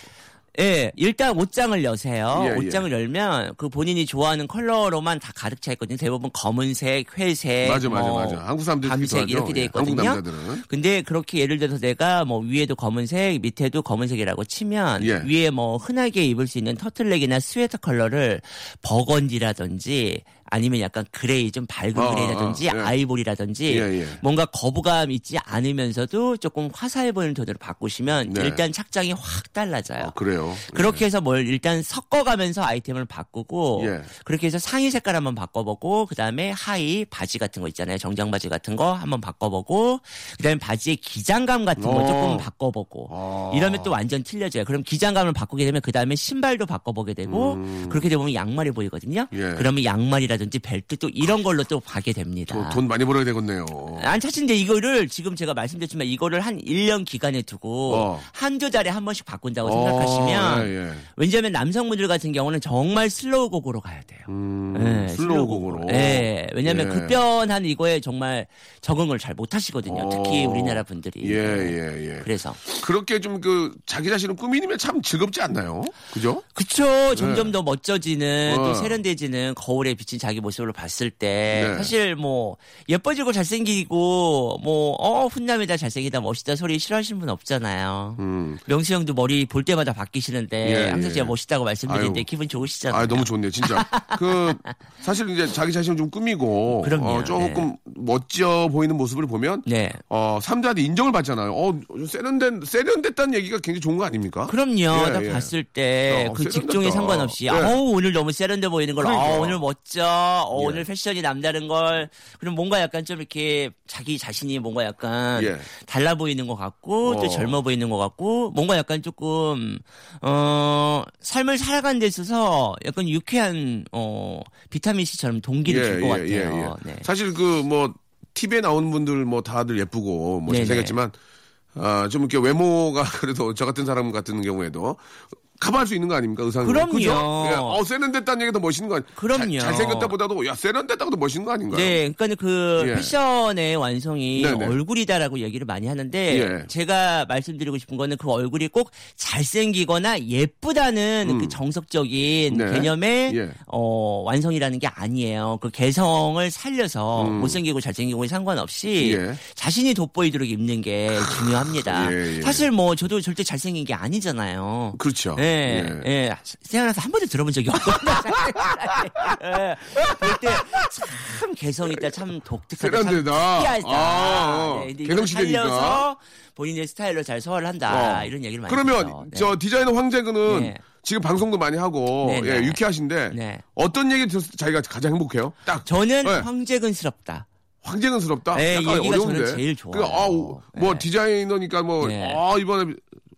예, 일단 옷장을 여세요. 예, 옷장을 예. 열면 그 본인이 좋아하는 컬러로만 다 가득 차 있거든요. 대부분 검은색, 회색, 맞아, 맞아, 뭐 맞아. 한국 사람들 밤색 이렇게 돼 있거든요. 예, 한국 남자들은. 근데 그렇게 예를 들어서 내가 뭐 위에도 검은색, 밑에도 검은색이라고 치면 예. 위에 뭐 흔하게 입을 수 있는 터틀넥이나 스웨터 컬러를 버건디라든지. 아니면 약간 그레이 좀 밝은 아, 그레이라든지 아, 예. 아이보리라든지 예, 예. 뭔가 거부감 있지 않으면서도 조금 화사해 보이는 톤으로 바꾸시면 네. 일단 착장이 확 달라져요. 아, 그래요. 그러네요. 그렇게 해서 뭘 일단 섞어가면서 아이템을 바꾸고 예. 그렇게 해서 상의 색깔 한번 바꿔보고 그다음에 하의 바지 같은 거 있잖아요. 정장 바지 같은 거 한번 바꿔보고 그다음에 바지의 기장감 같은 걸 조금 바꿔보고 아. 이러면 또 완전 틀려져요. 그럼 기장감을 바꾸게 되면 그다음에 신발도 바꿔보게 되고 음. 그렇게 되면 양말이 보이거든요. 예. 그러면 양말이라든지 벨트 또 이런 걸로 또 가게 됩니다. 돈 많이 벌어야 되겠네요. 안 사실 이제 이거를 지금 제가 말씀드렸지만 이거를 한 일 년 기간에 두고 어. 한두 달에 한 번씩 바꾼다고 생각하시면 어, 예, 예. 왜냐하면 남성분들 같은 경우는 정말 슬로우 곡으로 가야 돼요. 음, 예, 슬로우 곡으로. 예, 왜냐하면 예. 급변한 이거에 정말 적응을 잘 못하시거든요. 어. 특히 우리나라 분들이. 예, 예, 예. 그래서 그렇게 좀 그 자기 자신을 꾸미면 참 즐겁지 않나요? 그죠? 그렇죠. 점점 예. 더 멋져지는 어. 또 세련되지는 거울에 비친 자기 모습으로 봤을 때 네. 사실 뭐 예뻐지고 잘생기고 뭐 어, 훈남이다 잘생기다 멋있다 소리 싫어하시는 분 없잖아요. 음. 명수 형도 머리 볼 때마다 바뀌시는데 예, 항상 예. 제가 멋있다고 말씀드리는데 기분 좋으시잖아요. 아, 너무 좋네요. 진짜. 그 사실 이제 자기 자신을 좀 꾸미고 그럼요, 어, 조금 네. 멋져 보이는 모습을 보면 네. 어, 삼자한테 인정을 받잖아요. 어, 세련된, 세련됐다는 얘기가 굉장히 좋은 거 아닙니까? 그럼요. 예, 딱 예. 봤을 때 그 어, 직종에 상관없이 예. 아우 오늘 너무 세련돼 보이는 걸 그러니까. 아, 오늘 멋져. 어, 예. 오늘 패션이 남다른 걸 그럼 뭔가 약간 좀 이렇게 자기 자신이 뭔가 약간 예. 달라 보이는 것 같고 어. 또 젊어 보이는 것 같고 뭔가 약간 조금 어 삶을 살아가는 데 있어서 약간 유쾌한 어 비타민C처럼 동기를 줄 것 예, 예, 같아요. 예, 예. 네. 사실 그 뭐 티비에 나오는 분들 뭐 다들 예쁘고 뭐 잘생겼지만 아, 좀 이렇게 외모가 그래도 저 같은 사람 같은 경우에도 커버할 수 있는 거 아닙니까? 의상은. 그럼요. 예. 어, 세련됐다는 얘기가 더 멋있는 거 아닙니까? 그럼요. 잘, 잘생겼다보다도, 야, 세련됐다고 더 멋있는 거 아닌가요? 네. 그러니까 그 예. 패션의 완성이 네네. 얼굴이다라고 얘기를 많이 하는데, 예. 제가 말씀드리고 싶은 거는 그 얼굴이 꼭 잘생기거나 예쁘다는 음. 그 정석적인 네. 개념의 예. 어, 완성이라는 게 아니에요. 그 개성을 살려서 음. 못생기고 잘생기고에 상관없이 예. 자신이 돋보이도록 입는 게 중요합니다. 예, 예. 사실 뭐 저도 절대 잘생긴 게 아니잖아요. 그렇죠. 네. 예, 예. 예. 생각나서 한 번도 들어본 적이 없거든요. 예. 볼 때 참 개성 있다, 참 독특하다, 참 특이하다. 아, 네. 이걸 살려서 본인의 스타일로 잘 소화를 한다. 어. 이런 얘기를 많이 그러면 해요. 그러면 네. 저 디자이너 황재근은 네. 지금 방송도 많이 하고 네, 네. 예, 유쾌하신데 네. 어떤 얘기 들었을 때 자기가 가장 행복해요? 딱 저는 네. 황재근스럽다. 황재근스럽다? 네, 약간 얘기가 어려운데. 저는 제일 좋아요. 그러니까, 아, 뭐 네. 디자이너니까 뭐 네. 아, 이번에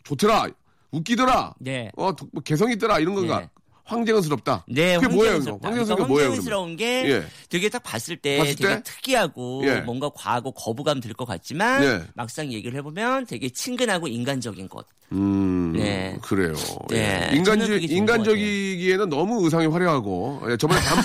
좋더라. 웃기더라. 네. 어, 개성 있더라. 이런 건가? 네. 황재근스럽다. 네, 그게 황재근스럽다. 뭐예요? 황재근스러운 그러니까 황재근스러운 게 예. 되게 딱 봤을 때 봤을 되게 때? 특이하고 예. 뭔가 과하고 거부감 들 것 같지만 예. 막상 얘기를 해보면 되게 친근하고 인간적인 것. 음, 네. 그래요. 네. 예. 인간적 인간적이기에는 너무 의상이 화려하고 예, 저번에 반,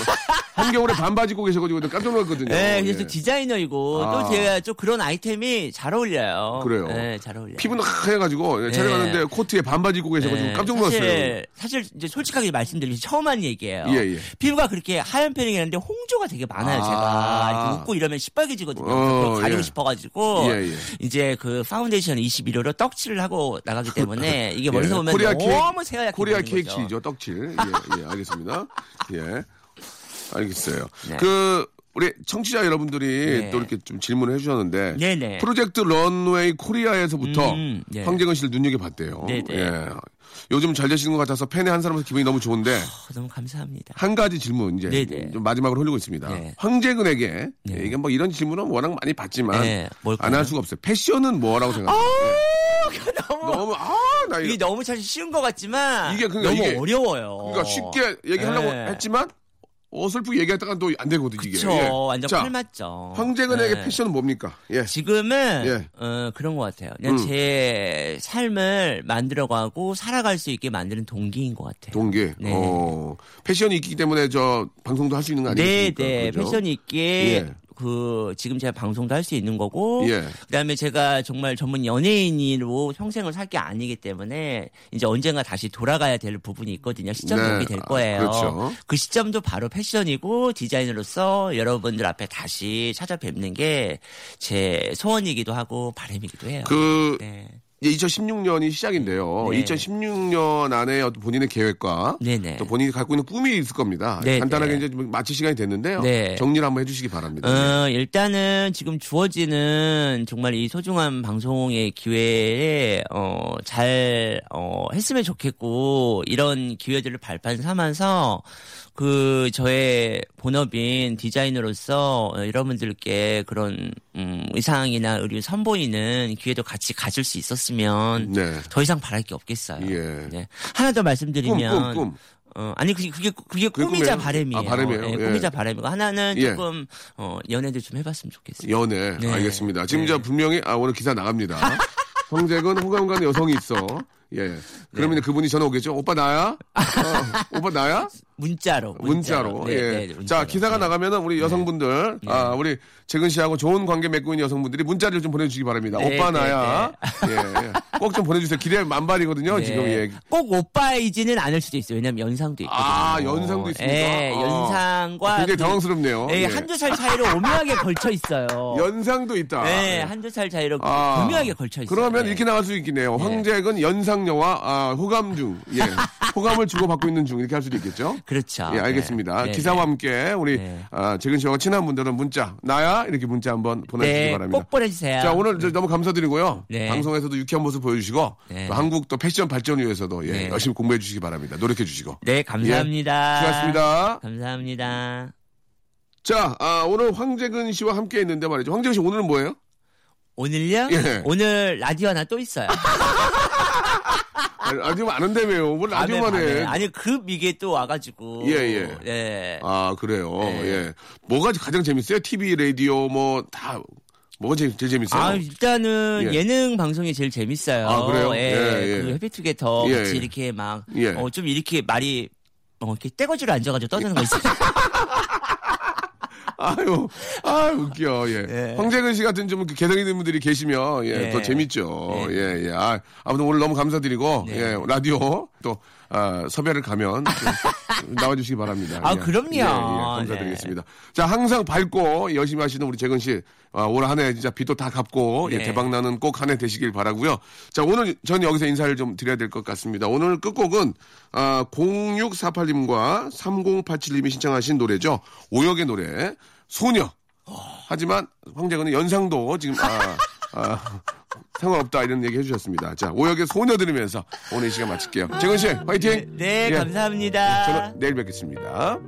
한겨울에 반바지 입고 계셔가지고 깜짝 놀랐거든요. 네, 그래서 예. 디자이너이고 아. 또 제가 좀 그런 아이템이 잘 어울려요. 그래요. 네, 잘 어울려. 피부는 하얘가지고 예, 찾아갔는데 예. 코트에 반바지 입고 계셔가지고 예. 깜짝 놀랐어요. 사실, 사실 이제 솔직하게 말씀. 들리시 처음 한 얘기예요. 예, 예. 피부가 그렇게 하얀 편이긴 한데 홍조가 되게 많아요. 아~ 제가 웃고 이러면 시뻘개지거든요. 어, 가리고 예. 싶어가지고 예, 예. 이제 그 파운데이션 이십일 호로 떡칠을 하고 나가기 때문에 이게 멀리서 예. 보면 코리아 너무 새하얗게 코리아 케이크이죠. 떡칠. 예, 예, 알겠습니다. 예, 알겠어요. 네. 그 우리 청취자 여러분들이 네. 또 이렇게 좀 질문을 해주셨는데 네, 네. 프로젝트 런웨이 코리아에서부터 음, 네. 황재근 씨를 눈여겨봤대요. 네, 네. 예. 요즘 잘 되시는 것 같아서 팬의 한 사람으로서 기분이 너무 좋은데 어, 너무 감사합니다. 한 가지 질문 이제 네네. 좀 마지막으로 흘리고 있습니다. 네. 황재근에게 네. 이게 뭐 이런 질문은 워낙 많이 받지만 네. 안 할 수가 없어요. 패션은 뭐라고 생각하세요? 아, 너무, 너무 아, 나 이게 이거. 너무 사실 쉬운 것 같지만 이게 그러니까 너무 이게, 어려워요. 그러니까 쉽게 얘기하려고 네. 했지만 어설프게 얘기했다간 또 안 되거든 이게. 그렇죠. 예. 완전 자, 팔맞죠. 황재근에게 네. 패션은 뭡니까? 예. 지금은 예. 어, 그런 것 같아요. 그냥 음. 제 삶을 만들어가고 살아갈 수 있게 만드는 동기인 것 같아요. 동기. 네. 어, 패션이 있기 때문에 저 방송도 할 수 있는 거 아니겠습니까? 네, 네. 그렇죠? 패션이 있기에. 예. 그 지금 제가 방송도 할 수 있는 거고 예. 그다음에 제가 정말 전문 연예인으로 평생을 살 게 아니기 때문에 이제 언젠가 다시 돌아가야 될 부분이 있거든요. 시점이 네. 될 거예요. 아, 그렇죠. 그 시점도 바로 패션이고 디자인으로서 여러분들 앞에 다시 찾아뵙는 게 제 소원이기도 하고 바람이기도 해요. 그 네. 이제 이천십육 년이 시작인데요. 네. 이천십육 년 안에 어떤 본인의 계획과 네네. 또 본인이 갖고 있는 꿈이 있을 겁니다. 네네. 간단하게 이제 마칠 시간이 됐는데요. 네. 정리를 한번 해주시기 바랍니다. 어, 일단은 지금 주어지는 정말 이 소중한 방송의 기회에 어, 잘 어, 했으면 좋겠고 이런 기회들을 발판 삼아서 그 저의 본업인 디자인으로서 여러분들께 그런 음, 의상이나 의류 선보이는 기회도 같이 가질 수 있었으면 네. 더 이상 바랄 게 없겠어요. 예. 네. 하나 더 말씀드리면 꿈, 꿈, 꿈. 어, 아니 그게 그게, 그게 꿈이자 바람이에요. 아, 바람이에요. 네, 예. 꿈이자 바람이고 하나는 예. 조금 어, 연애들 좀 해봤으면 좋겠어요. 연애 네. 알겠습니다. 지금 저 네. 분명히 아 오늘 기사 나갑니다. 황재근 호감 가는 여성이 있어. 예. 그러면 네. 그분이 전화 오겠죠. 오빠 나야? 어, 오빠 나야? 문자로. 문자로. 문자로. 네, 예. 네, 문자로. 자, 기사가 네. 나가면은 우리 여성분들, 네. 아, 우리 재근 씨하고 좋은 관계 맺고 있는 여성분들이 문자를 좀 보내주시기 바랍니다. 네, 오빠 네, 나야? 네. 예. 꼭 좀 보내주세요. 기대 만발이거든요, 네. 지금. 예. 꼭 오빠이지는 않을 수도 있어요. 왜냐면 연상도 있거든요. 아, 연상도 있습니까? 예, 아. 연상과. 굉장히 당황스럽네요. 예, 예. 한두 살 차이로 오묘하게 걸쳐 있어요. 연상도 있다. 네, 예, 한두 살 차이로 아. 오묘하게 걸쳐 있어요. 그러면 예. 이렇게 나갈 수 있겠네요. 예. 황재근 연상녀와 아, 호감 중. 예. 호감을 주고받고 있는 중. 이렇게 할 수도 있겠죠. 그렇죠. 예, 알겠습니다. 네. 기사와 함께 우리 네. 아, 재근 씨와 친한 분들은 문자 나야 이렇게 문자 한번 보내주시기 네, 바랍니다. 꼭 보내주세요. 자 오늘 네. 너무 감사드리고요. 네. 방송에서도 유쾌한 모습 보여주시고 네. 또 한국 또 패션 발전을 위해서도 예, 네. 열심히 공부해 주시기 바랍니다. 노력해 주시고. 네 감사합니다. 예, 수고하셨습니다. 감사합니다. 자 아, 오늘 황재근 씨와 함께 했는데 말이죠. 황재근 씨 오늘은 뭐예요? 오늘요? 예. 오늘 라디오 하나 또 있어요. 라디오 안 한다며요. 뭘 라디오만 해. 아니, 급 이게 또 와가지고. 예, 예. 예. 아, 그래요. 예. 예. 뭐가 가장 재밌어요? 티비, 라디오, 뭐, 다. 뭐가 제일, 제일 재밌어요? 아, 일단은 예. 예능 방송이 제일 재밌어요. 아, 그래요? 예. 예, 예. 그 해피투게더 같이 예, 예. 이렇게 막. 예. 어, 좀 이렇게 말이. 어, 이렇게 떼거지로 앉아가지고 떠드는 거 있어요. 아유, 아유, 웃겨, 예. 네. 황재근 씨 같은 좀 개성 있는 분들이 계시면, 예, 네. 더 재밌죠. 네. 예, 예. 아, 아무튼 오늘 너무 감사드리고, 네. 예, 라디오 또, 아, 섭외를 가면 나와주시기 바랍니다. 아, 예. 그럼요. 예, 예, 감사드리겠습니다. 네. 자, 항상 밝고 열심히 하시는 우리 재근 씨, 아, 올 한 해 진짜 빚도 다 갚고, 네. 예, 대박나는 꼭 한 해 되시길 바라고요. 자, 오늘 전 여기서 인사를 좀 드려야 될 것 같습니다. 오늘 끝곡은, 아, 공육사팔 님과 삼공팔칠 님이 신청하신 노래죠. 오역의 노래. 소녀. 하지만 황재근은 연상도 지금 아, 아, 상관없다 이런 얘기 해주셨습니다. 자 오역의 소녀 들으면서 오늘 이 시간 마칠게요. 재근 씨 화이팅. 네, 네 예. 감사합니다. 저는 내일 뵙겠습니다.